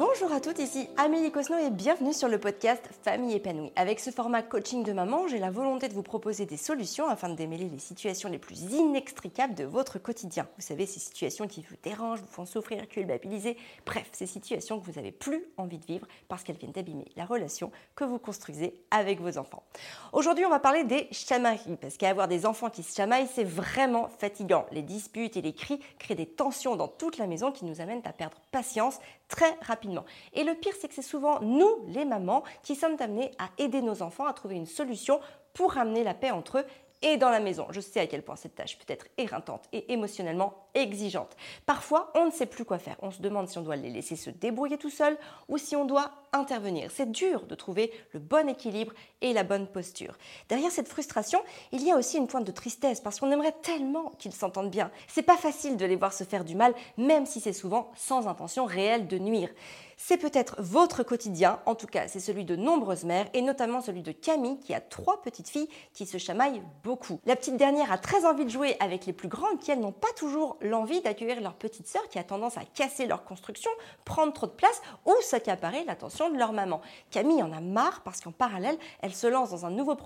Bonjour à toutes, ici Amélie Cosneau et bienvenue sur le podcast Famille épanouie. Avec ce format Coaching de maman, j'ai la volonté de vous proposer des solutions afin de démêler les situations les plus inextricables de votre quotidien. Vous savez, ces situations qui vous dérangent, vous font souffrir, culpabiliser, bref, ces situations que vous n'avez plus envie de vivre parce qu'elles viennent abîmer la relation que vous construisez avec vos enfants. Aujourd'hui, on va parler des chamailleries, parce qu'avoir des enfants qui se chamaillent, c'est vraiment fatigant. Les disputes et les cris créent des tensions dans toute la maison qui nous amènent à perdre patience très rapidement. Et le pire, c'est que c'est souvent nous, les mamans, qui sommes amenés à aider nos enfants à trouver une solution pour ramener la paix entre eux et dans la maison. Je sais à quel point cette tâche peut être éreintante et émotionnellement exigeante. Parfois, on ne sait plus quoi faire. On se demande si on doit les laisser se débrouiller tout seuls ou si on doit intervenir. C'est dur de trouver le bon équilibre et la bonne posture. Derrière cette frustration, il y a aussi une pointe de tristesse parce qu'on aimerait tellement qu'ils s'entendent bien. C'est pas facile de les voir se faire du mal, même si c'est souvent sans intention réelle de nuire. C'est peut-être votre quotidien, en tout cas c'est celui de nombreuses mères et notamment celui de Camille qui a 3 petites filles qui se chamaillent beaucoup. La petite dernière a très envie de jouer avec les plus grandes qui elles n'ont pas toujours l'envie d'accueillir leur petite sœur qui a tendance à casser leur construction, prendre trop de place ou s'accaparer l'attention de leur maman. Camille en a marre parce qu'en parallèle elle se lance dans un nouveau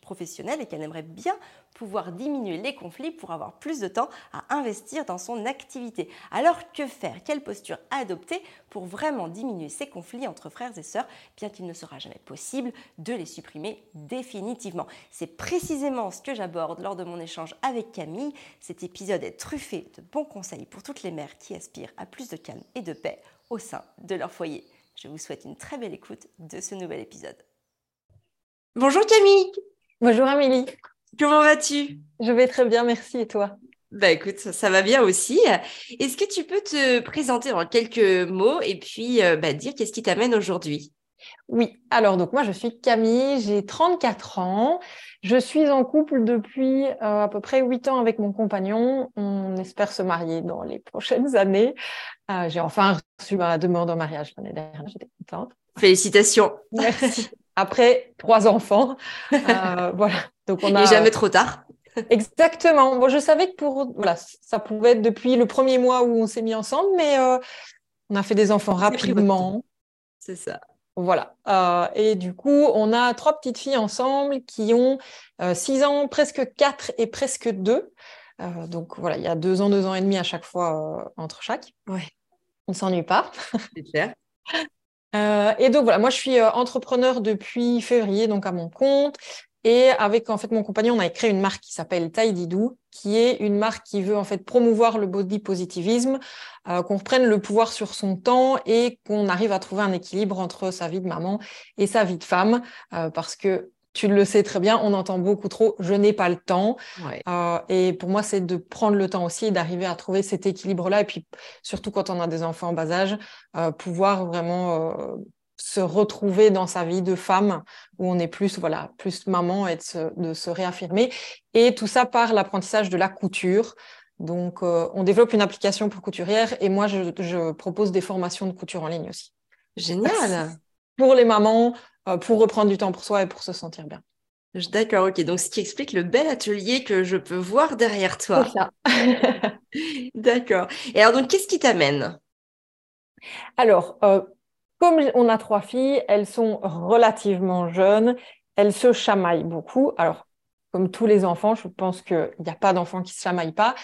professionnel et qu'elle aimerait bien pouvoir diminuer les conflits pour avoir plus de temps à investir dans son activité. Alors que faire? Quelle posture adopter pour vraiment diminuer ces conflits entre frères et sœurs, bien qu'il ne sera jamais possible de les supprimer définitivement. C'est précisément ce que j'aborde lors de mon échange avec Camille. Cet épisode est truffé de bons conseils pour toutes les mères qui aspirent à plus de calme et de paix au sein de leur foyer. Je vous souhaite une très belle écoute de ce nouvel épisode. Bonjour Camille. Bonjour Amélie. Comment vas-tu? Je vais très bien, merci. Et toi? Écoute, ça va bien aussi. Est-ce que tu peux te présenter en quelques mots et puis dire qu'est-ce qui t'amène aujourd'hui? Oui, alors donc moi je suis Camille, j'ai 34 ans, je suis en couple depuis à peu près 8 ans avec mon compagnon, on espère se marier dans les prochaines années. J'ai enfin reçu ma demande en mariage l'année dernière, j'étais contente. Félicitations. Merci. Après 3 enfants, voilà. Donc on a... Et jamais trop tard. Exactement. Bon, je savais que ça pouvait être depuis le premier mois où on s'est mis ensemble, mais on a fait des enfants rapidement. C'est ça. Voilà. Et du coup, on a 3 petites filles ensemble qui ont 6 ans, presque 4 et presque 2. Donc voilà, il y a 2 ans, 2 ans et demi à chaque fois entre chaque. Ouais. On ne s'ennuie pas. C'est clair. Et donc voilà, moi je suis entrepreneur depuis février, donc à mon compte. Et avec, en fait, mon compagnon, on a créé une marque qui s'appelle Tidy Do, qui est une marque qui veut, en fait, promouvoir le body positivisme, qu'on reprenne le pouvoir sur son temps et qu'on arrive à trouver un équilibre entre sa vie de maman et sa vie de femme, parce que tu le sais très bien, on entend beaucoup trop « je n'ai pas le temps ouais. ». Et pour moi, c'est de prendre le temps aussi et d'arriver à trouver cet équilibre-là. Et puis, surtout quand on a des enfants en bas âge, pouvoir vraiment... se retrouver dans sa vie de femme où on est plus maman et de se réaffirmer. Et tout ça par l'apprentissage de la couture. Donc, on développe une application pour couturière et moi, je propose des formations de couture en ligne aussi. Génial. Pour les mamans, pour reprendre du temps pour soi et pour se sentir bien. D'accord, ok. Donc, ce qui explique le bel atelier que je peux voir derrière toi. C'est ça. D'accord. Et alors, donc, qu'est-ce qui t'amène? Alors... Comme on a 3 filles, elles sont relativement jeunes, elles se chamaillent beaucoup. Alors, comme tous les enfants, je pense qu'il n'y a pas d'enfants qui ne se chamaillent pas.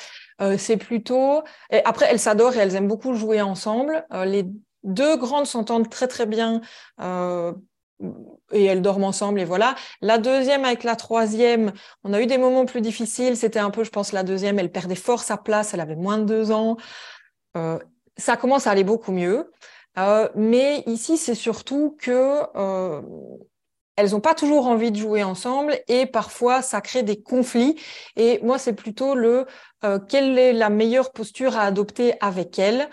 C'est plutôt... Et après, elles s'adorent et elles aiment beaucoup jouer ensemble. Les 2 grandes s'entendent très, très bien et elles dorment ensemble et voilà. La 2e avec la 3e, on a eu des moments plus difficiles. C'était un peu, je pense, la 2e, elle perdait fort sa place, elle avait moins de 2 ans. Ça commence à aller beaucoup mieux. Mais ici, c'est surtout que elles n'ont pas toujours envie de jouer ensemble et parfois, ça crée des conflits. Et moi, c'est plutôt quelle est la meilleure posture à adopter avec elles.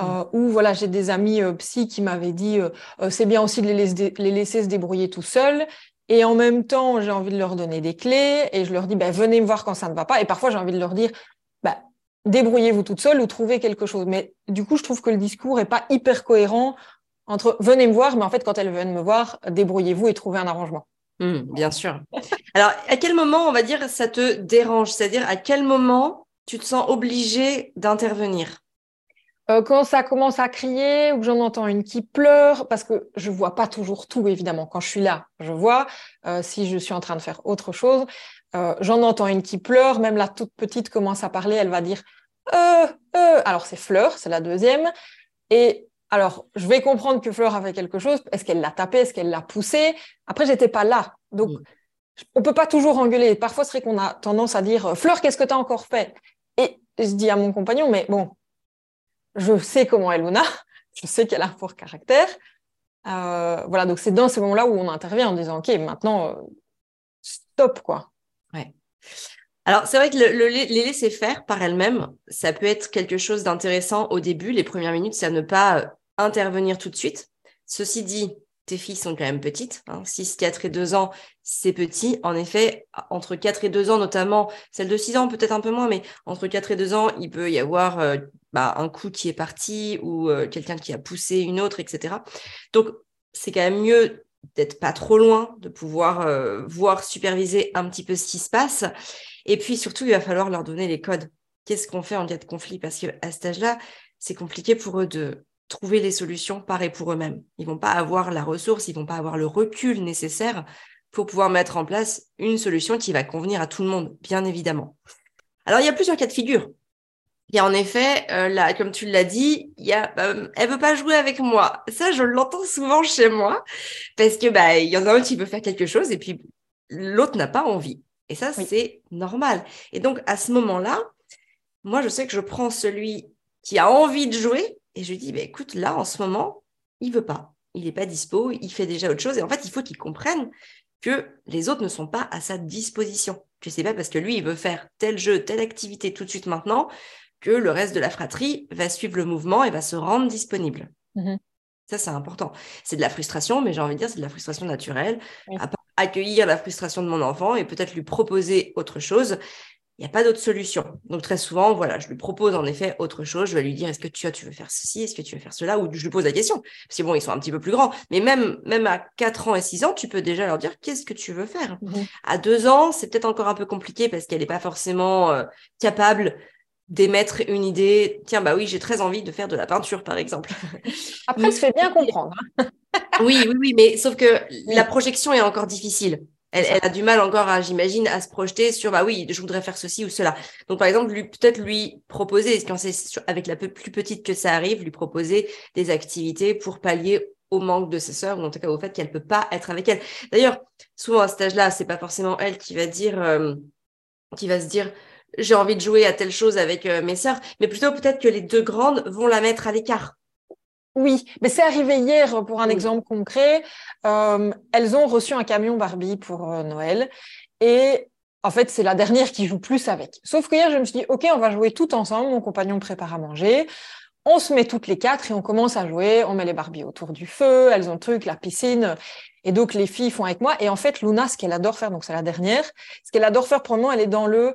Ou voilà, j'ai des amis psy qui m'avaient dit c'est bien aussi de les laisser se débrouiller tout seuls. Et en même temps, j'ai envie de leur donner des clés et je leur dis venez me voir quand ça ne va pas. Et parfois, j'ai envie de leur dire débrouillez-vous toute seule ou trouvez quelque chose. Mais du coup, je trouve que le discours est pas hyper cohérent entre « venez me voir », mais en fait, quand elles viennent me voir, débrouillez-vous et trouvez un arrangement. Bien sûr. Alors, à quel moment, on va dire, ça te dérange? C'est-à-dire, à quel moment tu te sens obligée d'intervenir? Quand ça commence à crier ou que j'en entends une qui pleure, parce que je vois pas toujours tout, évidemment. Quand je suis là, je vois. Si je suis en train de faire autre chose, j'en entends une qui pleure. Même la toute petite commence à parler, elle va dire ». Alors, c'est Fleur, c'est la deuxième. Et alors, je vais comprendre que Fleur a fait quelque chose. Est-ce qu'elle l'a tapée? Est-ce qu'elle l'a poussée? Après, j'étais pas là. Donc, on peut pas toujours engueuler. Parfois, c'est vrai qu'on a tendance à dire « Fleur, qu'est-ce que tu as encore fait ?» Et je dis à mon compagnon « Mais bon, je sais comment est Luna, je sais qu'elle a un fort caractère. » Voilà, donc c'est dans ces moments-là où on intervient en disant « Ok, maintenant, stop, quoi. » Ouais. Alors, c'est vrai que les laisser faire par elles-mêmes, ça peut être quelque chose d'intéressant au début. Les premières minutes, c'est à ne pas intervenir tout de suite. Ceci dit, tes filles sont quand même petites, hein. 6, 4 et 2 ans, c'est petit. En effet, entre 4 et 2 ans, notamment, celle de 6 ans, peut-être un peu moins, mais entre 4 et 2 ans, il peut y avoir un coup qui est parti ou quelqu'un qui a poussé une autre, etc. Donc, c'est quand même mieux d'être pas trop loin, de pouvoir superviser un petit peu ce qui se passe. Et puis, surtout, il va falloir leur donner les codes. Qu'est-ce qu'on fait en cas de conflit? Parce qu'à cet âge-là, c'est compliqué pour eux de trouver les solutions par et pour eux-mêmes. Ils ne vont pas avoir la ressource, ils ne vont pas avoir le recul nécessaire pour pouvoir mettre en place une solution qui va convenir à tout le monde, bien évidemment. Alors, il y a plusieurs cas de figure. Il y a en effet, là, comme tu l'as dit, elle ne veut pas jouer avec moi. Ça, je l'entends souvent chez moi parce que il y en a un qui veut faire quelque chose et puis l'autre n'a pas envie. Et ça, c'est normal. Et donc, à ce moment-là, moi, je sais que je prends celui qui a envie de jouer et je lui dis, écoute, là, en ce moment, il veut pas. Il n'est pas dispo, il fait déjà autre chose. Et en fait, il faut qu'il comprenne que les autres ne sont pas à sa disposition. Tu sais pas parce que lui, il veut faire tel jeu, telle activité tout de suite maintenant, que le reste de la fratrie va suivre le mouvement et va se rendre disponible. Mmh. Ça, c'est important. C'est de la frustration, mais j'ai envie de dire, c'est de la frustration naturelle. Oui. À part accueillir la frustration de mon enfant et peut-être lui proposer autre chose, il n'y a pas d'autre solution. Donc, très souvent, voilà, je lui propose en effet autre chose. Je vais lui dire, est-ce que tu veux faire ceci? Est-ce que tu veux faire cela? Ou je lui pose la question. Parce que bon, ils sont un petit peu plus grands. Mais même à 4 ans et 6 ans, tu peux déjà leur dire, qu'est-ce que tu veux faire? Mmh. À 2 ans, c'est peut-être encore un peu compliqué parce qu'elle n'est pas forcément capable d'émettre une idée. Tiens, oui, j'ai très envie de faire de la peinture, par exemple. Après, se fait bien comprendre. Oui, mais sauf que la projection est encore difficile. Elle a du mal encore, j'imagine, à se projeter sur, je voudrais faire ceci ou cela. Donc, par exemple, lui proposer, quand c'est avec la plus petite que ça arrive, lui proposer des activités pour pallier au manque de ses sœurs, ou en tout cas au fait qu'elle ne peut pas être avec elle. D'ailleurs, souvent à cet âge-là, c'est pas forcément elle qui va se dire, j'ai envie de jouer à telle chose avec mes sœurs, mais plutôt peut-être que les 2 grandes vont la mettre à l'écart. Oui, mais c'est arrivé hier pour un exemple concret. Elles ont reçu un camion Barbie pour Noël et en fait, c'est la dernière qui joue plus avec. Sauf que hier, je me suis dit, ok, on va jouer tout ensemble, mon compagnon prépare à manger, on se met toutes les 4 et on commence à jouer, on met les Barbies autour du feu, elles ont le truc, la piscine... Et donc, les filles font avec moi. Et en fait, Luna, ce qu'elle adore faire, donc c'est la dernière, ce qu'elle adore faire pour moi, elle est dans le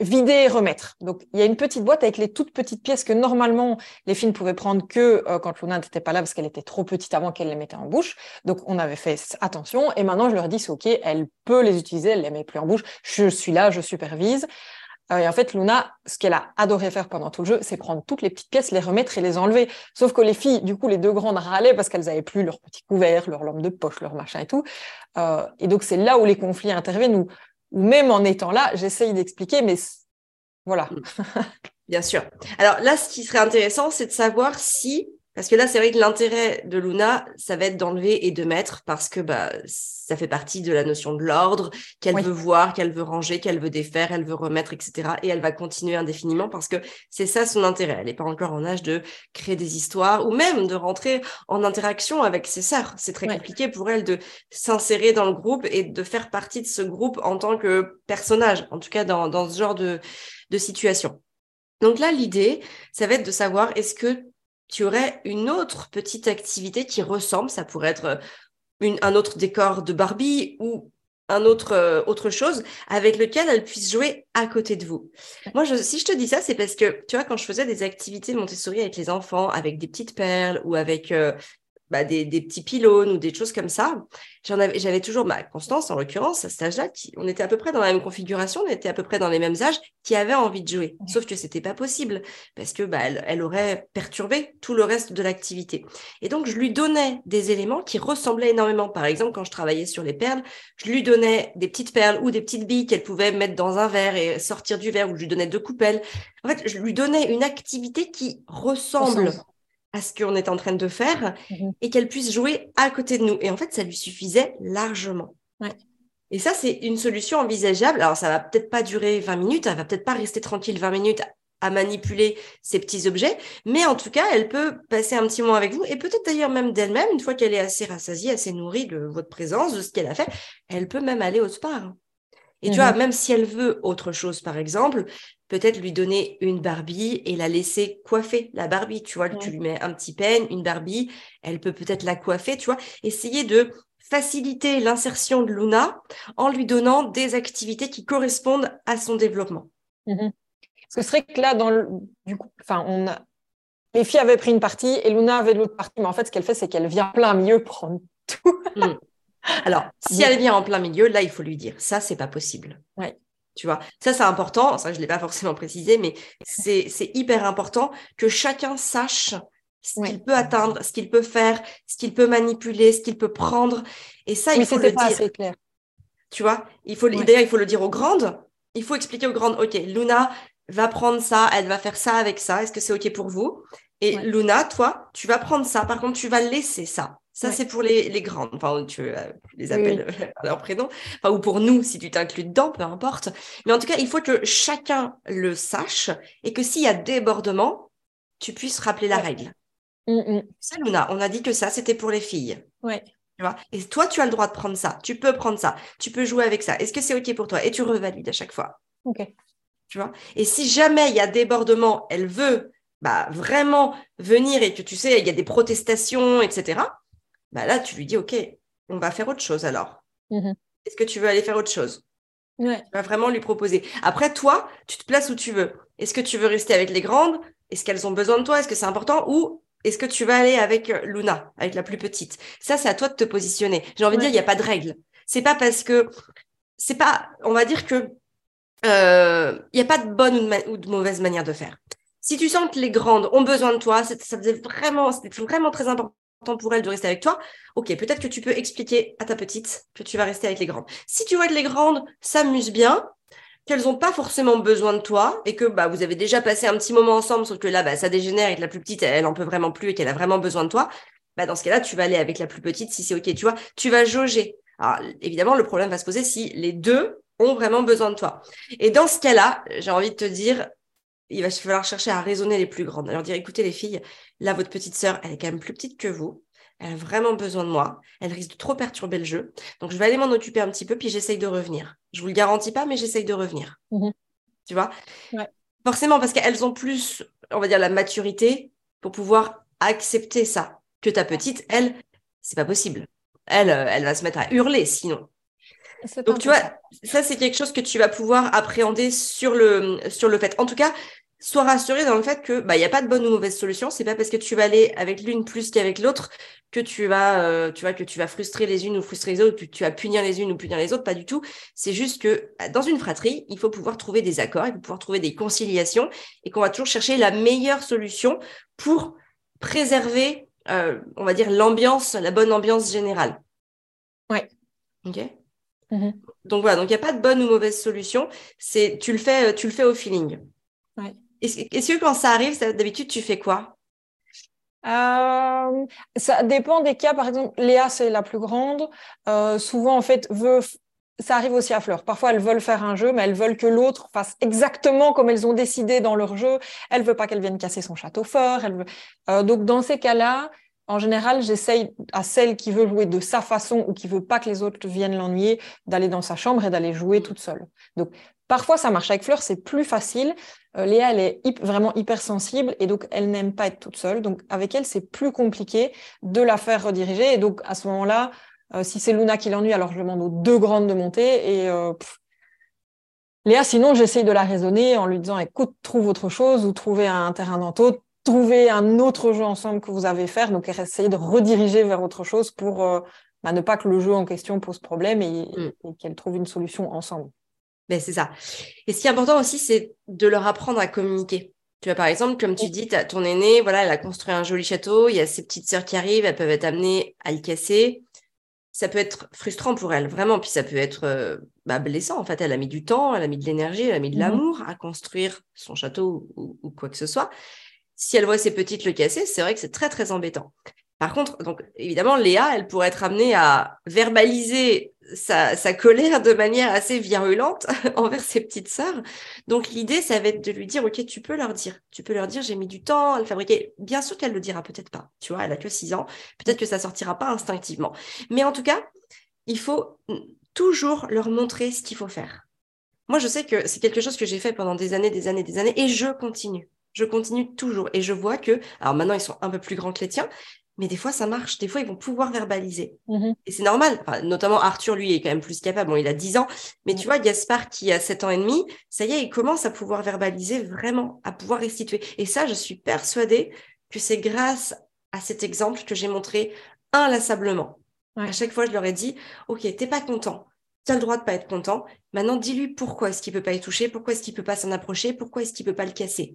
vider et remettre. Donc, il y a une petite boîte avec les toutes petites pièces que normalement, les filles ne pouvaient prendre que quand Luna n'était pas là parce qu'elle était trop petite avant qu'elle les mettait en bouche. Donc, on avait fait attention. Et maintenant, je leur dis, c'est OK, elle peut les utiliser, elle ne les met plus en bouche. Je suis là, je supervise. Et en fait, Luna, ce qu'elle a adoré faire pendant tout le jeu, c'est prendre toutes les petites pièces, les remettre et les enlever. Sauf que les filles, du coup, les 2 grandes râlaient parce qu'elles n'avaient plus leur petit couvert, leur lampe de poche, leur machin et tout. Et donc, c'est là où les conflits interviennent, où même en étant là, j'essaye d'expliquer, mais voilà. Bien sûr. Alors là, ce qui serait intéressant, c'est de savoir si... Parce que là, c'est vrai que l'intérêt de Luna, ça va être d'enlever et de mettre parce que ça fait partie de la notion de l'ordre, qu'elle veut voir, qu'elle veut ranger, qu'elle veut défaire, elle veut remettre, etc. Et elle va continuer indéfiniment parce que c'est ça son intérêt. Elle n'est pas encore en âge de créer des histoires ou même de rentrer en interaction avec ses sœurs. C'est très compliqué pour elle de s'insérer dans le groupe et de faire partie de ce groupe en tant que personnage, en tout cas dans ce genre de situation. Donc là, l'idée, ça va être de savoir est-ce que tu aurais une autre petite activité qui ressemble, ça pourrait être un autre décor de Barbie ou autre chose avec lequel elle puisse jouer à côté de vous. Moi, si je te dis ça, c'est parce que, tu vois, quand je faisais des activités Montessori avec les enfants, avec des petites perles ou avec des petits pylônes ou des choses comme ça. J'avais toujours ma Constance, en l'occurrence, à cet âge-là, on était à peu près dans la même configuration, on était à peu près dans les mêmes âges, qui avait envie de jouer. Sauf que c'était pas possible parce que elle aurait perturbé tout le reste de l'activité. Et donc, je lui donnais des éléments qui ressemblaient énormément. Par exemple, quand je travaillais sur les perles, je lui donnais des petites perles ou des petites billes qu'elle pouvait mettre dans un verre et sortir du verre, ou je lui donnais deux coupelles. En fait, je lui donnais une activité qui ressemble à ce qu'on est en train de faire, et qu'elle puisse jouer à côté de nous. Et en fait, ça lui suffisait largement. Ouais. Et ça, c'est une solution envisageable. Alors, ça va peut-être pas durer 20 minutes, elle va peut-être pas rester tranquille 20 minutes à manipuler ces petits objets, mais en tout cas, elle peut passer un petit moment avec vous, et peut-être d'ailleurs même d'elle-même, une fois qu'elle est assez rassasiée, assez nourrie de votre présence, de ce qu'elle a fait, elle peut même aller au spa. Et tu vois, même si elle veut autre chose, par exemple, peut-être lui donner une Barbie et la laisser coiffer, la Barbie, tu vois, tu lui mets un petit peigne, une Barbie, elle peut peut-être la coiffer, tu vois, essayer de faciliter l'insertion de Luna en lui donnant des activités qui correspondent à son développement. Parce que c'est vrai que là, les filles avaient pris une partie et Luna avait l'autre partie, mais en fait, ce qu'elle fait, c'est qu'elle vient plein milieu prendre tout. Alors, si elle vient en plein milieu, là, il faut lui dire, ça, c'est pas possible. Ouais. Tu vois, ça, c'est important. Ça, je l'ai pas forcément précisé, mais c'est hyper important que chacun sache ce qu'il peut atteindre, ce qu'il peut faire, ce qu'il peut manipuler, ce qu'il peut prendre. Et ça, il faut le dire. Mais c'était pas assez clair. Tu vois, d'ailleurs, il faut le dire aux grandes. Il faut expliquer aux grandes, OK, Luna va prendre ça, elle va faire ça avec ça. Est-ce que c'est OK pour vous ? Et Luna, toi, tu vas prendre ça. Par contre, tu vas laisser ça. Ça, c'est pour les grandes, enfin, tu les appelles par leur prénom, enfin, ou pour nous, si tu t'inclus dedans, peu importe. Mais en tout cas, il faut que chacun le sache et que s'il y a débordement, tu puisses rappeler la règle. Ça, Luna, on a dit que ça, c'était pour les filles. Ouais. Tu vois ? Et toi, tu as le droit de prendre ça, tu peux prendre ça, tu peux jouer avec ça. Est-ce que c'est OK pour toi ? Et tu revalides à chaque fois. OK. Tu vois ? Et si jamais il y a débordement, elle veut vraiment venir et que tu sais, il y a des protestations, etc., là, tu lui dis, OK, on va faire autre chose alors. Est-ce que tu veux aller faire autre chose ? Tu vas vraiment lui proposer. Après, toi, tu te places où tu veux. Est-ce que tu veux rester avec les grandes ? Est-ce qu'elles ont besoin de toi ? Est-ce que c'est important ? Ou est-ce que tu vas aller avec Luna, avec la plus petite ? Ça, c'est à toi de te positionner. J'ai envie de dire, il n'y a pas de règle. C'est pas parce que... c'est pas... on va dire que il n'y a pas de bonne ou de mauvaise manière de faire. Si tu sens que les grandes ont besoin de toi, c'était vraiment très important pour elle de rester avec toi, OK, peut-être que tu peux expliquer à ta petite que tu vas rester avec les grandes. Si tu vois que les grandes s'amusent bien, qu'elles n'ont pas forcément besoin de toi et que vous avez déjà passé un petit moment ensemble, sauf que là, ça dégénère et que la plus petite, elle n'en peut vraiment plus et qu'elle a vraiment besoin de toi, dans ce cas-là, tu vas aller avec la plus petite si c'est OK. Tu vois, tu vas jauger. Alors, évidemment, le problème va se poser si les deux ont vraiment besoin de toi. Et dans ce cas-là, j'ai envie de te dire... il va falloir chercher à raisonner les plus grandes. Alors dire, écoutez les filles, là, votre petite sœur, elle est quand même plus petite que vous. Elle a vraiment besoin de moi. Elle risque de trop perturber le jeu. Donc, je vais aller m'en occuper un petit peu, puis j'essaye de revenir. Je vous le garantis pas, mais j'essaye de revenir. Tu vois ? Ouais. Forcément, parce qu'elles ont plus, on va dire, la maturité pour pouvoir accepter ça. Que ta petite, elle, c'est pas possible. Elle va se mettre à hurler, sinon. Donc, tu vois, ça, c'est quelque chose que tu vas pouvoir appréhender sur le fait. En tout cas, sois rassurée dans le fait que il n'y a pas de bonne ou mauvaise solution. C'est pas parce que tu vas aller avec l'une plus qu'avec l'autre que tu vas frustrer les unes ou frustrer les autres, que tu vas punir les unes ou punir les autres, pas du tout. C'est juste que dans une fratrie, il faut pouvoir trouver des accords, il faut pouvoir trouver des conciliations et qu'on va toujours chercher la meilleure solution pour préserver, on va dire, l'ambiance, la bonne ambiance générale. Ouais. OK. Donc voilà, donc il n'y a pas de bonne ou mauvaise solution, c'est tu le fais au feeling. Ouais. Est-ce que quand ça arrive, d'habitude tu fais quoi ? Ça dépend des cas. Par exemple, Léa, c'est la plus grande. Souvent, en fait, ça arrive aussi à Fleur. Parfois, elles veulent faire un jeu, mais elles veulent que l'autre fasse exactement comme elles ont décidé dans leur jeu. Elle ne veut pas qu'elle vienne casser son château fort. Donc, dans ces cas-là, en général, j'essaye à celle qui veut jouer de sa façon ou qui veut pas que les autres viennent l'ennuyer, d'aller dans sa chambre et d'aller jouer toute seule. Donc, parfois, ça marche avec Fleur, c'est plus facile. Léa, elle est vraiment hypersensible et donc elle n'aime pas être toute seule. Donc, avec elle, c'est plus compliqué de la faire rediriger. Et donc, à ce moment-là, si c'est Luna qui l'ennuie, alors je demande aux deux grandes de monter et... Léa, sinon, j'essaye de la raisonner en lui disant « Écoute, trouve autre chose ou trouver un terrain d'entente trouver un autre jeu ensemble que vous avez fait, donc essayez de rediriger vers autre chose pour ne pas que le jeu en question pose problème et qu'elle trouve une solution ensemble. Ben, c'est ça. Et ce qui est important aussi, c'est de leur apprendre à communiquer. Tu vois, par exemple, comme tu dis, ton aînée, voilà, elle a construit un joli château, il y a ses petites sœurs qui arrivent, elles peuvent être amenées à le casser. Ça peut être frustrant pour elle, vraiment. Puis ça peut être blessant, en fait. Elle a mis du temps, elle a mis de l'énergie, elle a mis de l'amour à construire son château ou quoi que ce soit. Si elle voit ses petites le casser, c'est vrai que c'est très, très embêtant. Par contre, donc, évidemment, Léa, elle pourrait être amenée à verbaliser sa colère de manière assez virulente envers ses petites sœurs. Donc, l'idée, ça va être de lui dire, OK, tu peux leur dire, j'ai mis du temps à le fabriquer. Bien sûr qu'elle le dira peut-être pas. Tu vois, elle a que 6 ans. Peut-être que ça sortira pas instinctivement. Mais en tout cas, il faut toujours leur montrer ce qu'il faut faire. Moi, je sais que c'est quelque chose que j'ai fait pendant des années, et je continue. Je continue toujours. Et je vois que, alors maintenant, ils sont un peu plus grands que les tiens, mais des fois, ça marche. Des fois, ils vont pouvoir verbaliser. Mmh. Et c'est normal. Enfin, notamment, Arthur, lui, est quand même plus capable. Bon, il a 10 ans. Mais tu vois, Gaspard, qui a 7 ans et demi, ça y est, il commence à pouvoir verbaliser vraiment, à pouvoir restituer. Et ça, je suis persuadée que c'est grâce à cet exemple que j'ai montré inlassablement. Ouais. À chaque fois, je leur ai dit, OK, t'es pas content. T'as le droit de pas être content. Maintenant, dis-lui pourquoi est-ce qu'il peut pas y toucher, pourquoi est-ce qu'il peut pas s'en approcher, pourquoi est-ce qu'il peut pas le casser.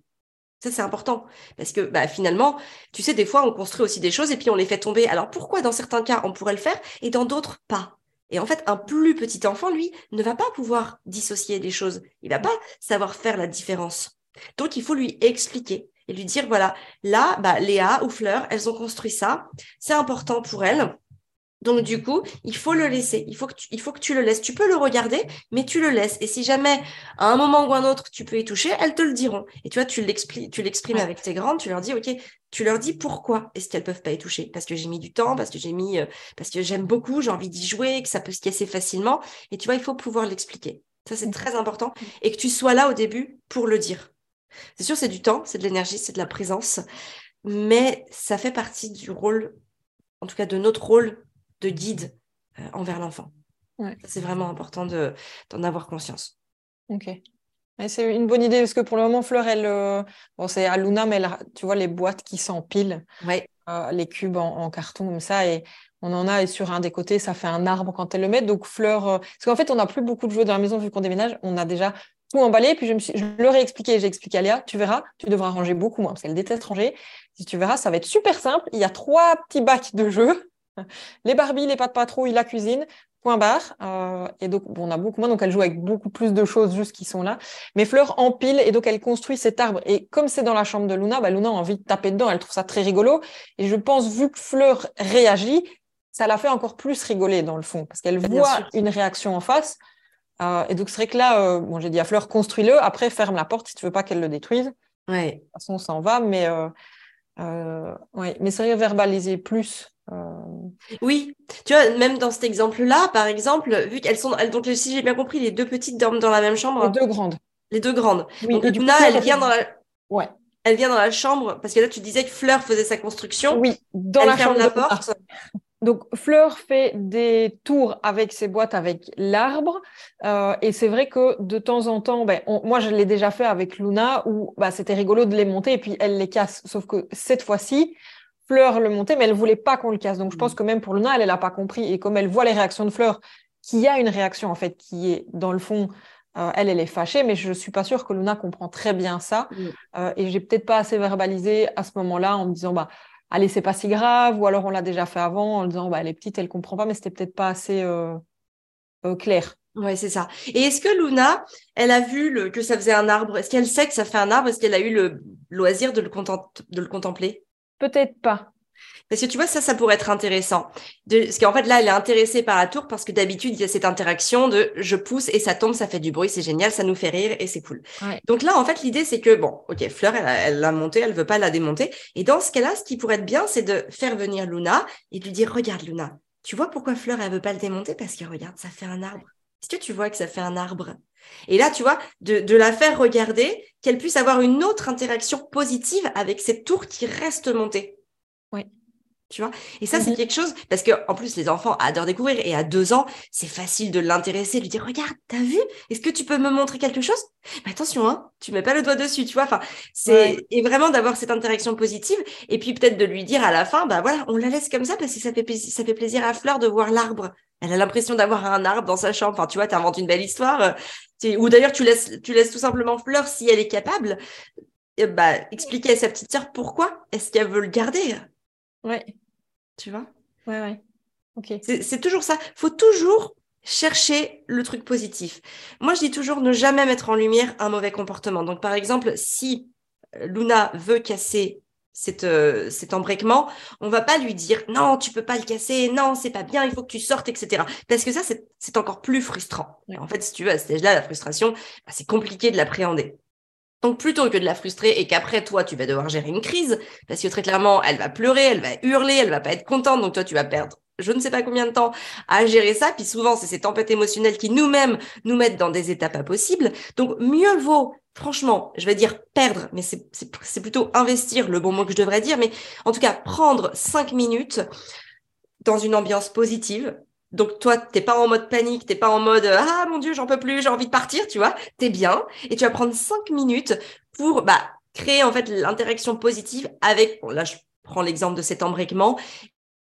Ça, c'est important. Parce que finalement, tu sais, des fois, on construit aussi des choses et puis on les fait tomber. Alors, pourquoi dans certains cas, on pourrait le faire et dans d'autres, pas ? Et en fait, un plus petit enfant, lui, ne va pas pouvoir dissocier les choses. Il ne va pas savoir faire la différence. Donc, il faut lui expliquer et lui dire, voilà, là, Léa ou Fleur, elles ont construit ça. C'est important pour elles. Donc, du coup, il faut le laisser. Il faut que tu le laisses. Tu peux le regarder, mais tu le laisses. Et si jamais, à un moment ou un autre, tu peux y toucher, elles te le diront. Et tu vois, tu l'exprimes avec tes grandes, tu leur dis, OK, tu leur dis pourquoi est-ce qu'elles peuvent pas y toucher. Parce que j'ai mis du temps, parce que j'aime beaucoup, j'ai envie d'y jouer, que ça peut se casser facilement. Et tu vois, il faut pouvoir l'expliquer. Ça, c'est très important. Et que tu sois là au début pour le dire. C'est sûr, c'est du temps, c'est de l'énergie, c'est de la présence. Mais ça fait partie du rôle, en tout cas de notre rôle, de guide envers l'enfant. Ouais. C'est vraiment important d'en avoir conscience. Ok. Et c'est une bonne idée parce que pour le moment, Fleur, elle... c'est à Luna, mais elle, tu vois les boîtes qui s'empilent, ouais. Les cubes en carton comme ça, et on en a, et sur un des côtés, ça fait un arbre quand elle le met. Donc Fleur... parce qu'en fait, on n'a plus beaucoup de jeux dans la maison vu qu'on déménage. On a déjà tout emballé, puis je leur ai expliqué, j'ai expliqué à Léa, tu verras, tu devras ranger beaucoup moins parce qu'elle déteste ranger. Si tu verras, ça va être super simple. Il y a 3 petits bacs de jeux. Les Barbies, les pattes patrouilles, la cuisine, point barre. Et donc, on a beaucoup moins, donc elle joue avec beaucoup plus de choses juste qui sont là. Mais Fleur empile et donc elle construit cet arbre. Et comme c'est dans la chambre de Luna, Luna a envie de taper dedans, elle trouve ça très rigolo. Et je pense, vu que Fleur réagit, ça la fait encore plus rigoler dans le fond, parce qu'elle voit une réaction en face. Et donc, c'est vrai que là, j'ai dit à Fleur, construis-le, après ferme la porte si tu veux pas qu'elle le détruise. Ouais. De toute façon, on s'en va, mais c'est vrai, verbaliser plus. Oui, tu vois, même dans cet exemple-là, par exemple, vu qu'elles sont, donc si j'ai bien compris, les 2 petites dorment dans la même chambre. Les deux grandes. Oui, donc Luna, elle vient dans la. Ouais. Elle vient dans la chambre parce que là, tu disais que Fleur faisait sa construction. Oui, dans la chambre. Elle ferme la porte. Donc Fleur fait des tours avec ses boîtes, avec l'arbre, et c'est vrai que de temps en temps, moi je l'ai déjà fait avec Luna où c'était rigolo de les monter et puis elle les casse. Sauf que cette fois-ci, Fleur le montait, mais elle voulait pas qu'on le casse. Donc je pense que même pour Luna, elle a pas compris. Et comme elle voit les réactions de Fleur, qu'il y a une réaction en fait qui est dans le fond, elle est fâchée, mais je suis pas sûre que Luna comprend très bien ça. Et j'ai peut-être pas assez verbalisé à ce moment-là en me disant allez, c'est pas si grave, ou alors on l'a déjà fait avant, en le disant, elle est petite, elle comprend pas, mais c'était peut-être pas assez clair. Ouais, c'est ça. Et est-ce que Luna, elle a vu que ça faisait un arbre? Est-ce qu'elle sait que ça fait un arbre? Est-ce qu'elle a eu le loisir de le contempler? Peut-être pas. Parce que tu vois, ça pourrait être intéressant. Parce qu'en fait, là, elle est intéressée par la tour parce que d'habitude, il y a cette interaction de je pousse et ça tombe, ça fait du bruit, c'est génial, ça nous fait rire et c'est cool. Ouais. Donc là, en fait, l'idée, c'est que, Fleur, elle l'a montée, elle veut pas la démonter. Et dans ce cas-là, ce qui pourrait être bien, c'est de faire venir Luna et de lui dire, regarde, Luna, tu vois pourquoi Fleur, elle veut pas le démonter? Parce que regarde, ça fait un arbre. Est-ce que tu vois que ça fait un arbre? Et là, tu vois, de la faire regarder, qu'elle puisse avoir une autre interaction positive avec cette tour qui reste montée. Oui. tu vois. Et ça, c'est quelque chose, parce que en plus, les enfants adorent découvrir. Et à 2 ans, c'est facile de l'intéresser, de lui dire, regarde, t'as vu? Est-ce que tu peux me montrer quelque chose? Mais attention, hein, tu mets pas le doigt dessus, tu vois. Enfin, c'est et vraiment d'avoir cette interaction positive. Et puis peut-être de lui dire à la fin, bah voilà, on la laisse comme ça parce que ça fait plaisir à Fleur de voir l'arbre. Elle a l'impression d'avoir un arbre dans sa chambre. Enfin, tu vois, t'inventes une belle histoire. Ou d'ailleurs, tu laisses tout simplement Fleur, si elle est capable, bah, expliquer à sa petite sœur pourquoi est-ce qu'elle veut le garder. Ouais. Tu vois? Ouais, ouais. Ok. C'est toujours ça. Faut toujours chercher le truc positif. Moi, je dis toujours ne jamais mettre en lumière un mauvais comportement. Donc, par exemple, si Luna veut casser cet embriquement, on va pas lui dire « Non, tu peux pas le casser. Non, c'est pas bien. Il faut que tu sortes, etc. » Parce que ça, c'est encore plus frustrant. Ouais. En fait, si tu veux, à cet âge-là, la frustration, bah, c'est compliqué de l'appréhender. Donc, plutôt que de la frustrer et qu'après, toi, tu vas devoir gérer une crise, parce que très clairement, elle va pleurer, elle va hurler, elle va pas être contente, donc toi, tu vas perdre je ne sais pas combien de temps à gérer ça. Puis souvent, c'est ces tempêtes émotionnelles qui nous-mêmes nous mettent dans des états pas possibles. Donc, mieux vaut, franchement, je vais dire perdre, mais c'est plutôt investir le bon mot que je devrais dire, mais en tout cas, prendre 5 minutes dans une ambiance positive. Donc, toi, t'es pas en mode panique, t'es pas en mode « Ah, mon Dieu, j'en peux plus, j'ai envie de partir », tu vois, t'es bien. Et tu vas prendre 5 minutes pour créer en fait l'interaction positive avec… Bon, là, je prends l'exemple de cet embriquement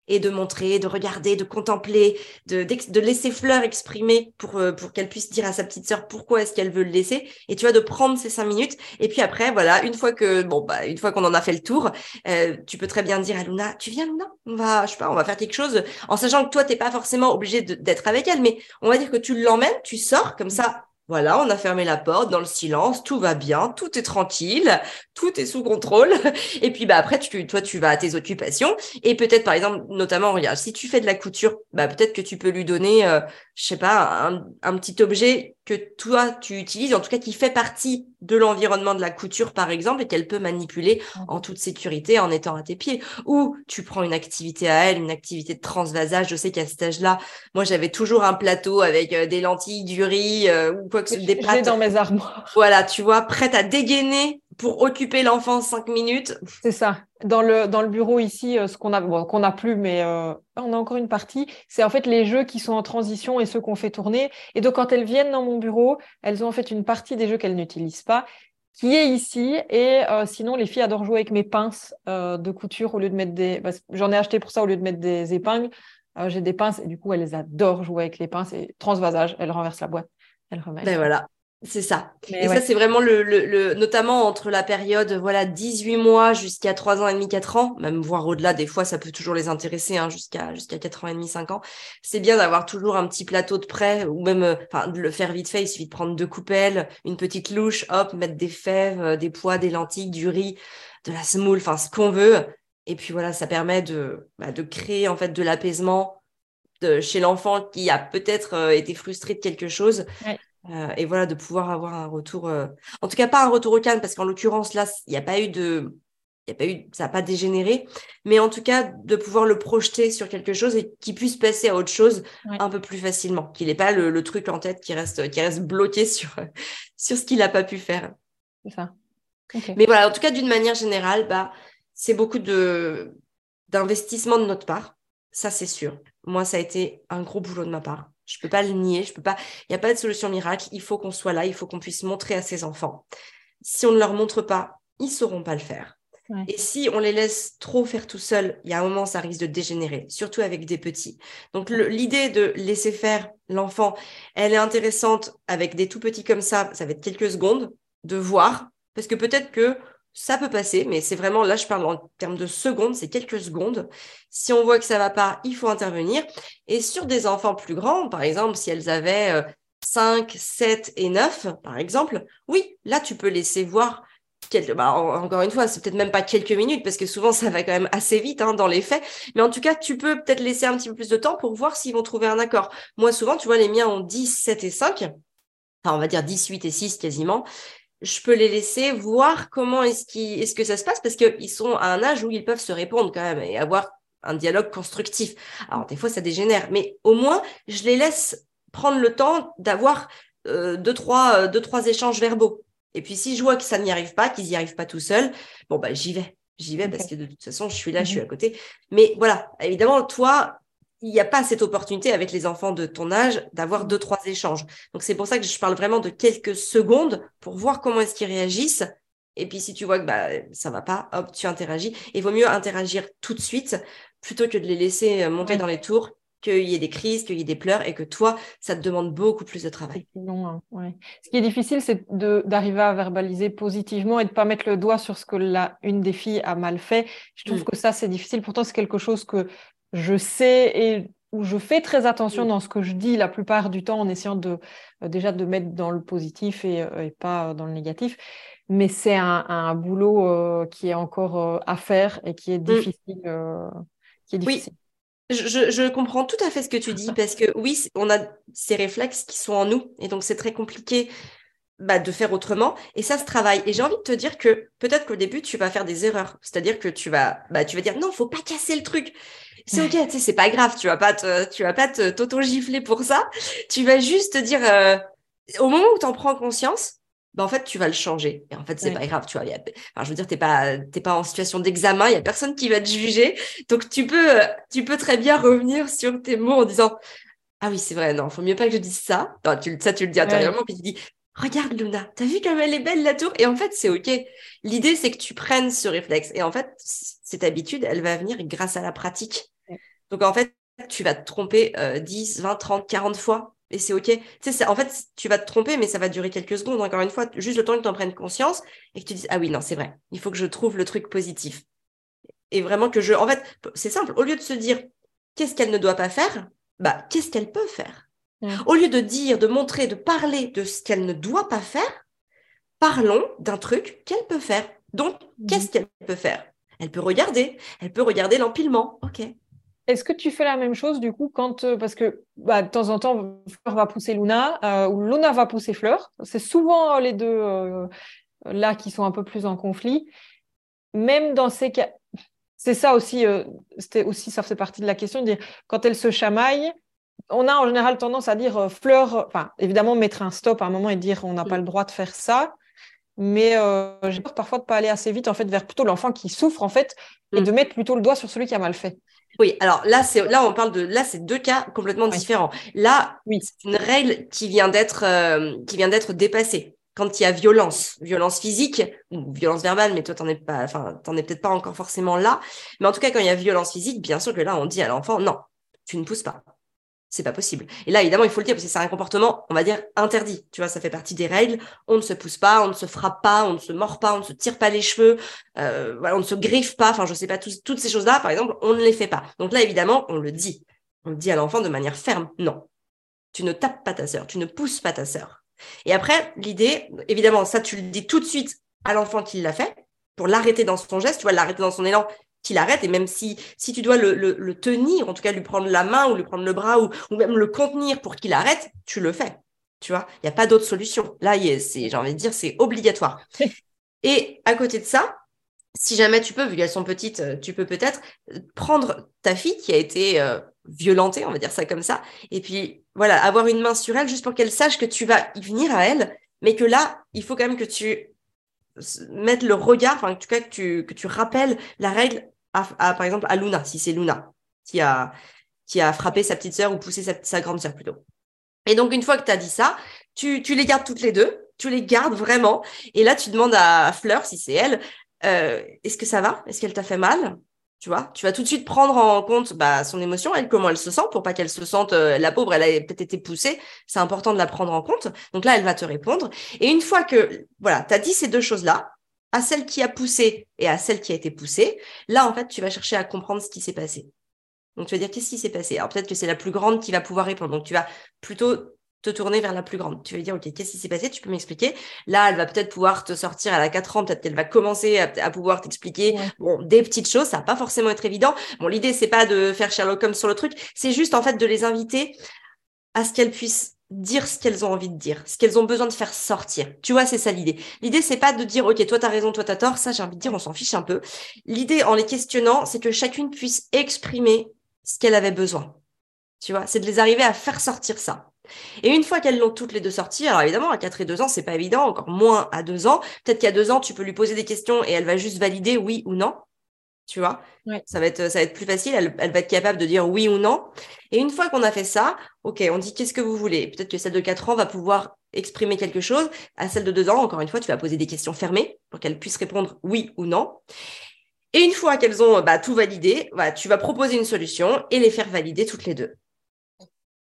et de montrer, de regarder, de contempler, de laisser Fleur exprimer pour qu'elle puisse dire à sa petite sœur pourquoi est-ce qu'elle veut le laisser. Et tu vois, de prendre ces 5 minutes. Et puis après, voilà, une fois qu'on en a fait le tour, tu peux très bien dire à Luna, tu viens Luna, on va faire quelque chose, en sachant que toi, t'es pas forcément obligé d'être avec elle, mais on va dire que tu l'emmènes, tu sors comme ça. Voilà, on a fermé la porte dans le silence, tout va bien, tout est tranquille, tout est sous contrôle. Et puis après, tu vas à tes occupations. Et peut-être, par exemple, notamment, regarde, si tu fais de la couture, peut-être que tu peux lui donner, je sais pas, un petit objet que toi, tu utilises, en tout cas qui fait partie de l'environnement de la couture, par exemple, et qu'elle peut manipuler en toute sécurité en étant à tes pieds. Ou tu prends une activité à elle, une activité de transvasage. Je sais qu'à cet âge-là, moi, j'avais toujours un plateau avec des lentilles, du riz ou quoi que ce soit, des pâtes. Je l'ai dans mes armoires. Voilà, tu vois, prête à dégainer pour occuper l'enfant 5 minutes. C'est ça. Dans le bureau ici, ce qu'on a, qu'on n'a plus, mais on a encore une partie, c'est en fait les jeux qui sont en transition et ceux qu'on fait tourner. Et donc, quand elles viennent dans mon bureau, elles ont en fait une partie des jeux qu'elles n'utilisent pas, qui est ici. Et sinon, les filles adorent jouer avec mes pinces de couture au lieu de mettre des... j'en ai acheté pour ça au lieu de mettre des épingles. J'ai des pinces et du coup, elles adorent jouer avec les pinces. Et transvasage, elles renversent la boîte, elles remettent. Ben voilà. C'est ça. Mais et ouais. Ça, c'est vraiment le notamment entre la période 18 mois jusqu'à 3 ans et demi, 4 ans, même voire au-delà, des fois, ça peut toujours les intéresser, hein, jusqu'à 4 ans et demi, 5 ans. C'est bien d'avoir toujours un petit plateau de près, ou même de le faire vite fait, il suffit de prendre 2 coupelles, une petite louche, hop, mettre des fèves, des pois, des lentilles, du riz, de la semoule, enfin ce qu'on veut. Et puis voilà, ça permet de créer en fait de l'apaisement chez l'enfant qui a peut-être été frustré de quelque chose. Ouais. Et voilà, de pouvoir avoir un retour, en tout cas pas un retour au calme, parce qu'en l'occurrence là, ça n'a pas dégénéré, mais en tout cas de pouvoir le projeter sur quelque chose et qu'il puisse passer à autre chose un peu plus facilement, qu'il n'ait pas le truc en tête qui reste bloqué sur ce qu'il n'a pas pu faire. C'est ça. Okay. Mais voilà, en tout cas d'une manière générale, c'est beaucoup d'investissement de notre part, ça c'est sûr. Moi, ça a été un gros boulot de ma part. Je peux pas le nier, il n'y a pas de solution miracle, il faut qu'on soit là, il faut qu'on puisse montrer à ces enfants. Si on ne leur montre pas, ils sauront pas le faire. Ouais. Et si on les laisse trop faire tout seuls, il y a un moment, ça risque de dégénérer, surtout avec des petits. Donc, l'idée de laisser faire l'enfant, elle est intéressante avec des tout petits comme ça va être quelques secondes de voir, parce que peut-être que ça peut passer, mais c'est vraiment, là, je parle en termes de secondes, c'est quelques secondes. Si on voit que ça va pas, il faut intervenir. Et sur des enfants plus grands, par exemple, si elles avaient 5, 7 et 9, par exemple, oui, là, tu peux laisser voir, encore une fois, c'est peut-être même pas quelques minutes, parce que souvent, ça va quand même assez vite dans les faits. Mais en tout cas, tu peux peut-être laisser un petit peu plus de temps pour voir s'ils vont trouver un accord. Moi, souvent, tu vois, les miens ont 10, 7 et 5, enfin, on va dire 10, 8 et 6 quasiment. Je peux les laisser voir comment est-ce que ça se passe, parce qu'ils sont à un âge où ils peuvent se répondre quand même et avoir un dialogue constructif. Alors, des fois, ça dégénère, mais au moins, je les laisse prendre le temps d'avoir deux, trois échanges verbaux. Et puis, si je vois que ça n'y arrive pas, qu'ils n'y arrivent pas tout seuls, bon, j'y vais. J'y vais okay. parce que de toute façon, je suis là, je suis à côté. Mais voilà, évidemment, toi, il n'y a pas cette opportunité avec les enfants de ton âge d'avoir 2-3 échanges. Donc, c'est pour ça que je parle vraiment de quelques secondes pour voir comment est-ce qu'ils réagissent. Et puis, si tu vois que bah, ça ne va pas, hop, tu interagis. Il vaut mieux interagir tout de suite plutôt que de les laisser monter dans les tours, qu'il y ait des crises, qu'il y ait des pleurs et que toi, ça te demande beaucoup plus de travail. Non, ouais. Ce qui est difficile, c'est d'arriver à verbaliser positivement et de ne pas mettre le doigt sur ce que une des filles a mal fait. Je trouve que ça, c'est difficile. Pourtant, c'est quelque chose que je sais et où je fais très attention dans ce que je dis la plupart du temps en essayant déjà de mettre dans le positif et pas dans le négatif. Mais c'est un boulot qui est encore à faire et qui est difficile. Oui, je comprends tout à fait ce que tu dis parce que oui, on a ces réflexes qui sont en nous et donc c'est très compliqué de faire autrement et ça se travaille. Et j'ai envie de te dire que peut-être qu'au début, tu vas faire des erreurs. C'est-à-dire que tu vas dire non, faut pas casser le truc. C'est ok, tu sais, c'est pas grave, tu vas pas t'auto-gifler pour ça. Tu vas juste te dire, au moment où t'en prends conscience, en fait, tu vas le changer. Et en fait, c'est pas grave, tu vois. Je veux dire, t'es pas en situation d'examen, il y a personne qui va te juger. Donc, tu peux très bien revenir sur tes mots en disant, ah oui, c'est vrai, non, faut mieux pas que je dise ça. Non, tu le dis intérieurement, puis tu dis, regarde Luna, t'as vu comme elle est belle la tour? Et en fait, c'est ok. L'idée, c'est que tu prennes ce réflexe. Et en fait, cette habitude, elle va venir grâce à la pratique. Donc, en fait, tu vas te tromper 10, 20, 30, 40 fois et c'est OK. Tu sais, en fait, tu vas te tromper, mais ça va durer quelques secondes, encore une fois, juste le temps que tu en prennes conscience et que tu dises « Ah oui, non, c'est vrai, il faut que je trouve le truc positif. » Et vraiment que en fait, c'est simple. Au lieu de se dire « Qu'est-ce qu'elle ne doit pas faire ?» qu'est-ce qu'elle peut faire Au lieu de dire, de montrer, de parler de ce qu'elle ne doit pas faire, parlons d'un truc qu'elle peut faire. Donc, qu'est-ce qu'elle peut faire ? Elle peut regarder l'empilement. OK. Est-ce que tu fais la même chose du coup parce que de temps en temps Fleur va pousser Luna ou Luna va pousser Fleur, c'est souvent les deux là qui sont un peu plus en conflit. Même dans ces cas, c'est ça aussi, ça faisait partie de la question de dire quand elles se chamaillent, on a en général tendance à dire Fleur, enfin évidemment mettre un stop à un moment et dire on n'a pas le droit de faire ça. Mais j'ai peur parfois de ne pas aller assez vite en fait, vers plutôt l'enfant qui souffre en fait, et de mettre plutôt le doigt sur celui qui a mal fait. Oui, alors là, c'est deux cas complètement différents. Là, c'est une règle qui vient d'être dépassée. Quand il y a violence physique ou violence verbale, mais toi, t'en es peut-être pas encore forcément là. Mais en tout cas, quand il y a violence physique, bien sûr que là, on dit à l'enfant, non, tu ne pousses pas. C'est pas possible. Et là, évidemment, il faut le dire parce que c'est un comportement, on va dire, interdit. Tu vois, ça fait partie des règles. On ne se pousse pas, on ne se frappe pas, on ne se mord pas, on ne se tire pas les cheveux, on ne se griffe pas. Enfin, je sais pas, toutes ces choses-là, par exemple, on ne les fait pas. Donc là, évidemment, on le dit. On le dit à l'enfant de manière ferme. Non, tu ne tapes pas ta sœur, tu ne pousses pas ta sœur. Et après, l'idée, évidemment, ça, tu le dis tout de suite à l'enfant qui l'a fait pour l'arrêter dans son geste, tu vois, l'arrêter dans son élan. Qu'il arrête, et même si tu dois le tenir, en tout cas lui prendre la main ou lui prendre le bras ou même le contenir pour qu'il arrête, tu le fais, tu vois, il n'y a pas d'autre solution. Là, j'ai envie de dire, c'est obligatoire. Et à côté de ça, si jamais tu peux, vu qu'elles sont petites, tu peux peut-être prendre ta fille qui a été violentée, on va dire ça comme ça, et puis voilà, avoir une main sur elle juste pour qu'elle sache que tu vas y venir à elle, mais que là, il faut quand même que tu mettes le regard, en tout cas que tu rappelles la règle par exemple, à Luna, si c'est Luna qui a frappé sa petite sœur ou poussé sa grande sœur plutôt. Et donc, une fois que tu as dit ça, tu les gardes toutes les deux, tu les gardes vraiment. Et là, tu demandes à Fleur, si c'est elle, est-ce que ça va? Est-ce qu'elle t'a fait mal? Tu vois, tu vas tout de suite prendre en compte son émotion, comment elle se sent, pour pas qu'elle se sente, la pauvre, elle a peut-être été poussée. C'est important de la prendre en compte. Donc là, elle va te répondre. Et une fois que, voilà, tu as dit ces deux choses-là, à celle qui a poussé et à celle qui a été poussée, là, en fait, tu vas chercher à comprendre ce qui s'est passé. Donc, tu vas dire, qu'est-ce qui s'est passé? Alors, peut-être que c'est la plus grande qui va pouvoir répondre. Donc, tu vas plutôt te tourner vers la plus grande. Tu vas dire, OK, qu'est-ce qui s'est passé? Tu peux m'expliquer. Là, elle va peut-être pouvoir te sortir, elle a 4 ans, peut-être qu'elle va commencer à pouvoir t'expliquer des petites choses. Ça va pas forcément être évident. Bon, l'idée, c'est pas de faire Sherlock Holmes sur le truc. C'est juste, en fait, de les inviter à ce qu'elles puissent dire ce qu'elles ont envie de dire, ce qu'elles ont besoin de faire sortir. Tu vois, c'est ça l'idée. L'idée, c'est pas de dire, OK, toi, t'as raison, toi, t'as tort. Ça, j'ai envie de dire, on s'en fiche un peu. L'idée, en les questionnant, c'est que chacune puisse exprimer ce qu'elle avait besoin. Tu vois, c'est de les arriver à faire sortir ça. Et une fois qu'elles l'ont toutes les deux sorties, alors évidemment, à 4 et 2 ans, c'est pas évident, encore moins à 2 ans. Peut-être qu'à 2 ans, tu peux lui poser des questions et elle va juste valider oui ou non. tu vois. Ouais. Ça va être plus facile, elle va être capable de dire oui ou non. Et une fois qu'on a fait ça, OK, on dit qu'est-ce que vous voulez. Peut-être que celle de 4 ans va pouvoir exprimer quelque chose. À celle de 2 ans, encore une fois, tu vas poser des questions fermées pour qu'elle puisse répondre oui ou non. Et une fois qu'elles ont tout validé, tu vas proposer une solution et les faire valider toutes les deux.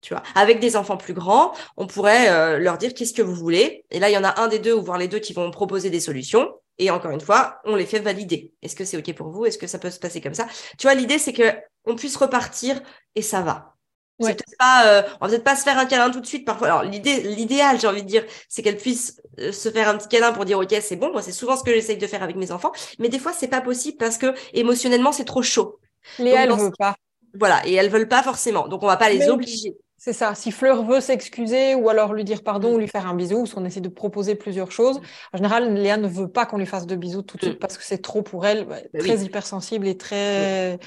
Tu vois, avec des enfants plus grands, on pourrait leur dire qu'est-ce que vous voulez. Et là, il y en a un des deux ou voire les deux qui vont proposer des solutions. Et encore une fois, on les fait valider. Est-ce que c'est OK pour vous ? Est-ce que ça peut se passer comme ça ? Tu vois, l'idée, c'est qu'on puisse repartir et ça va. Ouais. C'est peut-être pas, on va peut-être pas se faire un câlin tout de suite parfois. Alors, l'idéal, j'ai envie de dire, c'est qu'elle puisse se faire un petit câlin pour dire « OK, c'est bon ». Moi, c'est souvent ce que j'essaye de faire avec mes enfants. Mais des fois, c'est pas possible parce que émotionnellement, c'est trop chaud. Léa, elle veut pas. Voilà, et elles veulent pas forcément. Donc, on va pas les obliger. C'est ça, si Fleur veut s'excuser ou alors lui dire pardon ou lui faire un bisou, parce qu'on essaie de proposer plusieurs choses. En général, Léa ne veut pas qu'on lui fasse de bisous tout de suite parce que c'est trop pour elle, très hypersensible et très...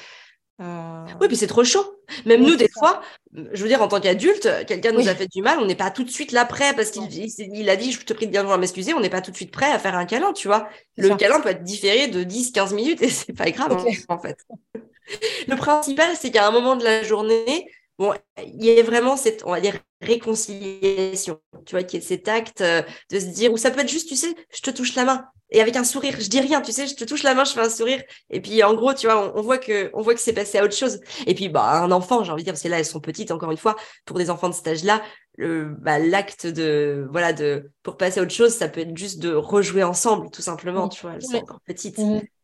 Oui, puis c'est trop chaud. Même nous, des fois, je veux dire, en tant qu'adulte, quelqu'un nous a fait du mal, on n'est pas tout de suite là prêt parce qu'il a dit « je te prie de bien vouloir m'excuser », on n'est pas tout de suite prêt à faire un câlin, tu vois. Le câlin peut être différé de 10-15 minutes et c'est pas grave, en fait. Le principal, c'est qu'à un moment de la journée... Bon, il y a vraiment cette, on va dire, réconciliation, tu vois, qui est cet acte de se dire, ou ça peut être juste, tu sais, je te touche la main, et avec un sourire, je dis rien, tu sais, je te touche la main, je fais un sourire, et puis en gros, tu vois, on voit que c'est passé à autre chose. Et puis, un enfant, j'ai envie de dire, parce que là, elles sont petites, encore une fois, pour des enfants de cet âge-là, l'acte pour passer à autre chose, ça peut être juste de rejouer ensemble, tout simplement, tu vois, elles sont encore petites.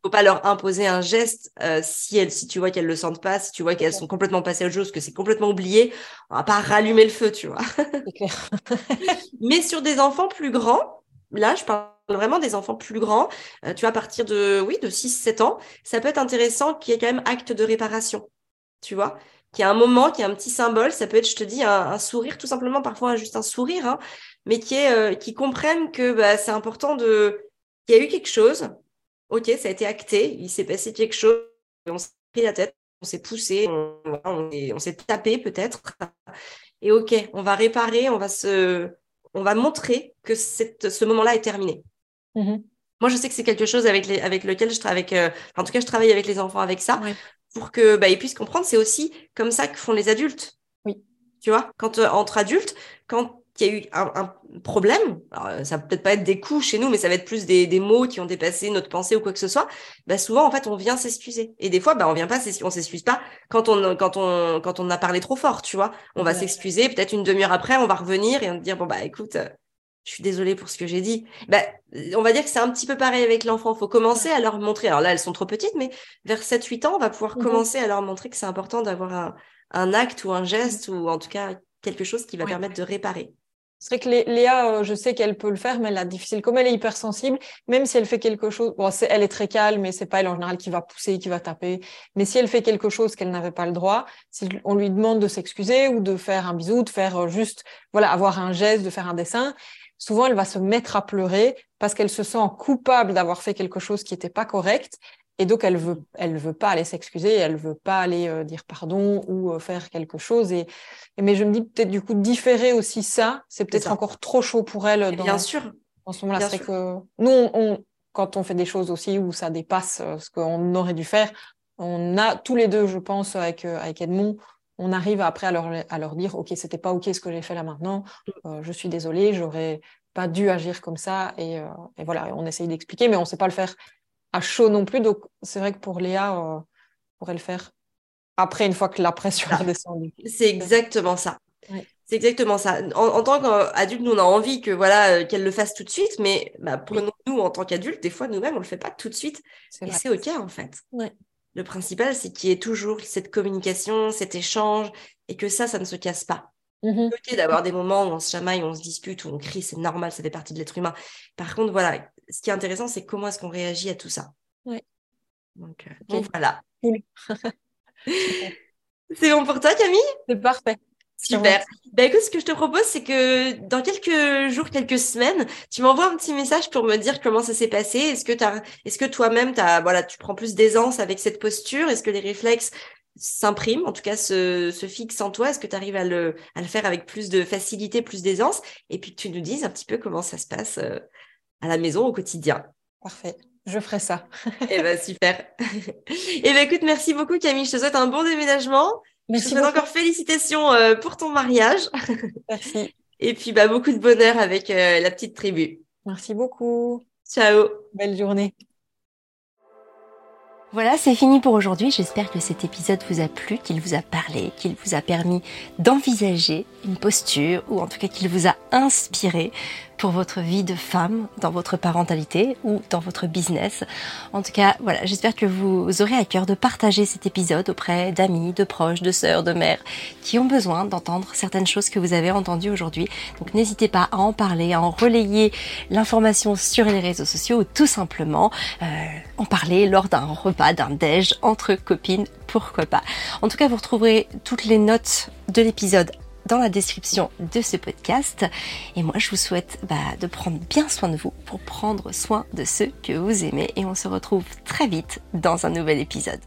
Faut pas leur imposer un geste si tu vois qu'elles le sentent pas, si tu vois qu'elles sont complètement passées à autre chose, que c'est complètement oublié, on va pas rallumer le feu, tu vois. C'est clair. Mais sur des enfants plus grands, là je parle vraiment des enfants plus grands, tu vois, à partir de 6-7 ans, ça peut être intéressant qu'il y ait quand même acte de réparation, tu vois, qu'il y ait un moment, qu'il y ait un petit symbole, ça peut être, je te dis, un sourire, tout simplement, parfois juste un sourire, hein, mais qu'ils comprennent que c'est important qu'il y a eu quelque chose. OK, ça a été acté, il s'est passé quelque chose, on s'est pris la tête, on s'est poussé, on s'est tapé peut-être. Et OK, on va réparer, on va montrer que ce moment-là est terminé. Moi, je sais que c'est quelque chose avec lequel je travaille, en tout cas, je travaille avec les enfants avec ça, pour qu'ils puissent comprendre. C'est aussi comme ça que font les adultes. Oui. Tu vois, entre adultes, quand qu'il y a eu un problème, alors, ça peut peut-être pas être des coups chez nous, mais ça va être plus des mots qui ont dépassé notre pensée ou quoi que ce soit, souvent, en fait, on vient s'excuser. Et des fois, on s'excuse pas quand on a parlé trop fort, tu vois. On va s'excuser, peut-être une demi-heure après, on va revenir et on va dire, écoute, je suis désolée pour ce que j'ai dit. On va dire que c'est un petit peu pareil avec l'enfant. Faut commencer à leur montrer. Alors là, elles sont trop petites, mais vers 7-8 ans, on va pouvoir commencer à leur montrer que c'est important d'avoir un acte ou un geste ou en tout cas quelque chose qui va permettre de réparer. C'est vrai que Léa, je sais qu'elle peut le faire, mais elle a difficile. Comme elle est hypersensible, même si elle fait quelque chose... elle est très calme, mais c'est pas elle en général qui va pousser, qui va taper. Mais si elle fait quelque chose qu'elle n'avait pas le droit, si on lui demande de s'excuser ou de faire un bisou, de faire juste... avoir un geste, de faire un dessin, souvent elle va se mettre à pleurer parce qu'elle se sent coupable d'avoir fait quelque chose qui n'était pas correct. Et donc, elle veut pas aller s'excuser, elle veut pas aller dire pardon ou faire quelque chose. Mais je me dis peut-être du coup différer aussi ça, c'est peut-être encore trop chaud pour elle. Bien sûr. En ce moment-là, c'est que nous, quand on fait des choses aussi où ça dépasse ce qu'on aurait dû faire, on a tous les deux, je pense, avec Edmond, on arrive après à leur dire, OK, c'était pas OK ce que j'ai fait là maintenant, je suis désolée, j'aurais pas dû agir comme ça. Et voilà, on essaye d'expliquer, mais on sait pas le faire à chaud non plus, donc c'est vrai que pour Léa, on pourrait le faire après, une fois que la pression est descendue. C'est exactement ça. Ouais. C'est exactement ça. En tant qu'adulte, nous, on a envie qu'elle le fasse tout de suite, mais prenons-nous en tant qu'adulte, des fois, nous-mêmes, on le fait pas tout de suite. Et c'est OK, en fait. Ouais. Le principal, c'est qu'il y ait toujours cette communication, cet échange, et que ça ne se casse pas. C'est OK d'avoir des moments où on se chamaille, où on se dispute, où on crie, c'est normal, ça fait partie de l'être humain. Par contre, ce qui est intéressant, c'est comment est-ce qu'on réagit à tout ça. Oui. Donc voilà. Cool. C'est bon pour toi, Camille ? C'est parfait. Super. Écoute, ce que je te propose, c'est que dans quelques jours, quelques semaines, tu m'envoies un petit message pour me dire comment ça s'est passé. Est-ce que toi-même, tu prends plus d'aisance avec cette posture ? Est-ce que les réflexes s'imprime, en tout cas se fixe en toi? Est-ce que tu arrives à le faire avec plus de facilité, plus d'aisance? Et puis que tu nous dises un petit peu comment ça se passe à la maison, au quotidien. Parfait. Je ferai ça. Eh bien, super. Eh bien, écoute, merci beaucoup, Camille. Je te souhaite un bon déménagement. Merci je te souhaite beaucoup. Encore félicitations pour ton mariage. Merci. Et puis, bah, beaucoup de bonheur avec la petite tribu. Merci beaucoup. Ciao. Belle journée. Voilà, c'est fini pour aujourd'hui. J'espère que cet épisode vous a plu, qu'il vous a parlé, qu'il vous a permis d'envisager une posture ou en tout cas qu'il vous a inspiré pour votre vie de femme, dans votre parentalité ou dans votre business. En tout cas, voilà, j'espère que vous aurez à cœur de partager cet épisode auprès d'amis, de proches, de sœurs, de mères qui ont besoin d'entendre certaines choses que vous avez entendues aujourd'hui. Donc n'hésitez pas à en parler, à en relayer l'information sur les réseaux sociaux ou tout simplement en parler lors d'un repas, d'un déj entre copines, pourquoi pas. En tout cas, vous retrouverez toutes les notes de l'épisode dans la description de ce podcast. Et moi, je vous souhaite de prendre bien soin de vous pour prendre soin de ceux que vous aimez. Et on se retrouve très vite dans un nouvel épisode.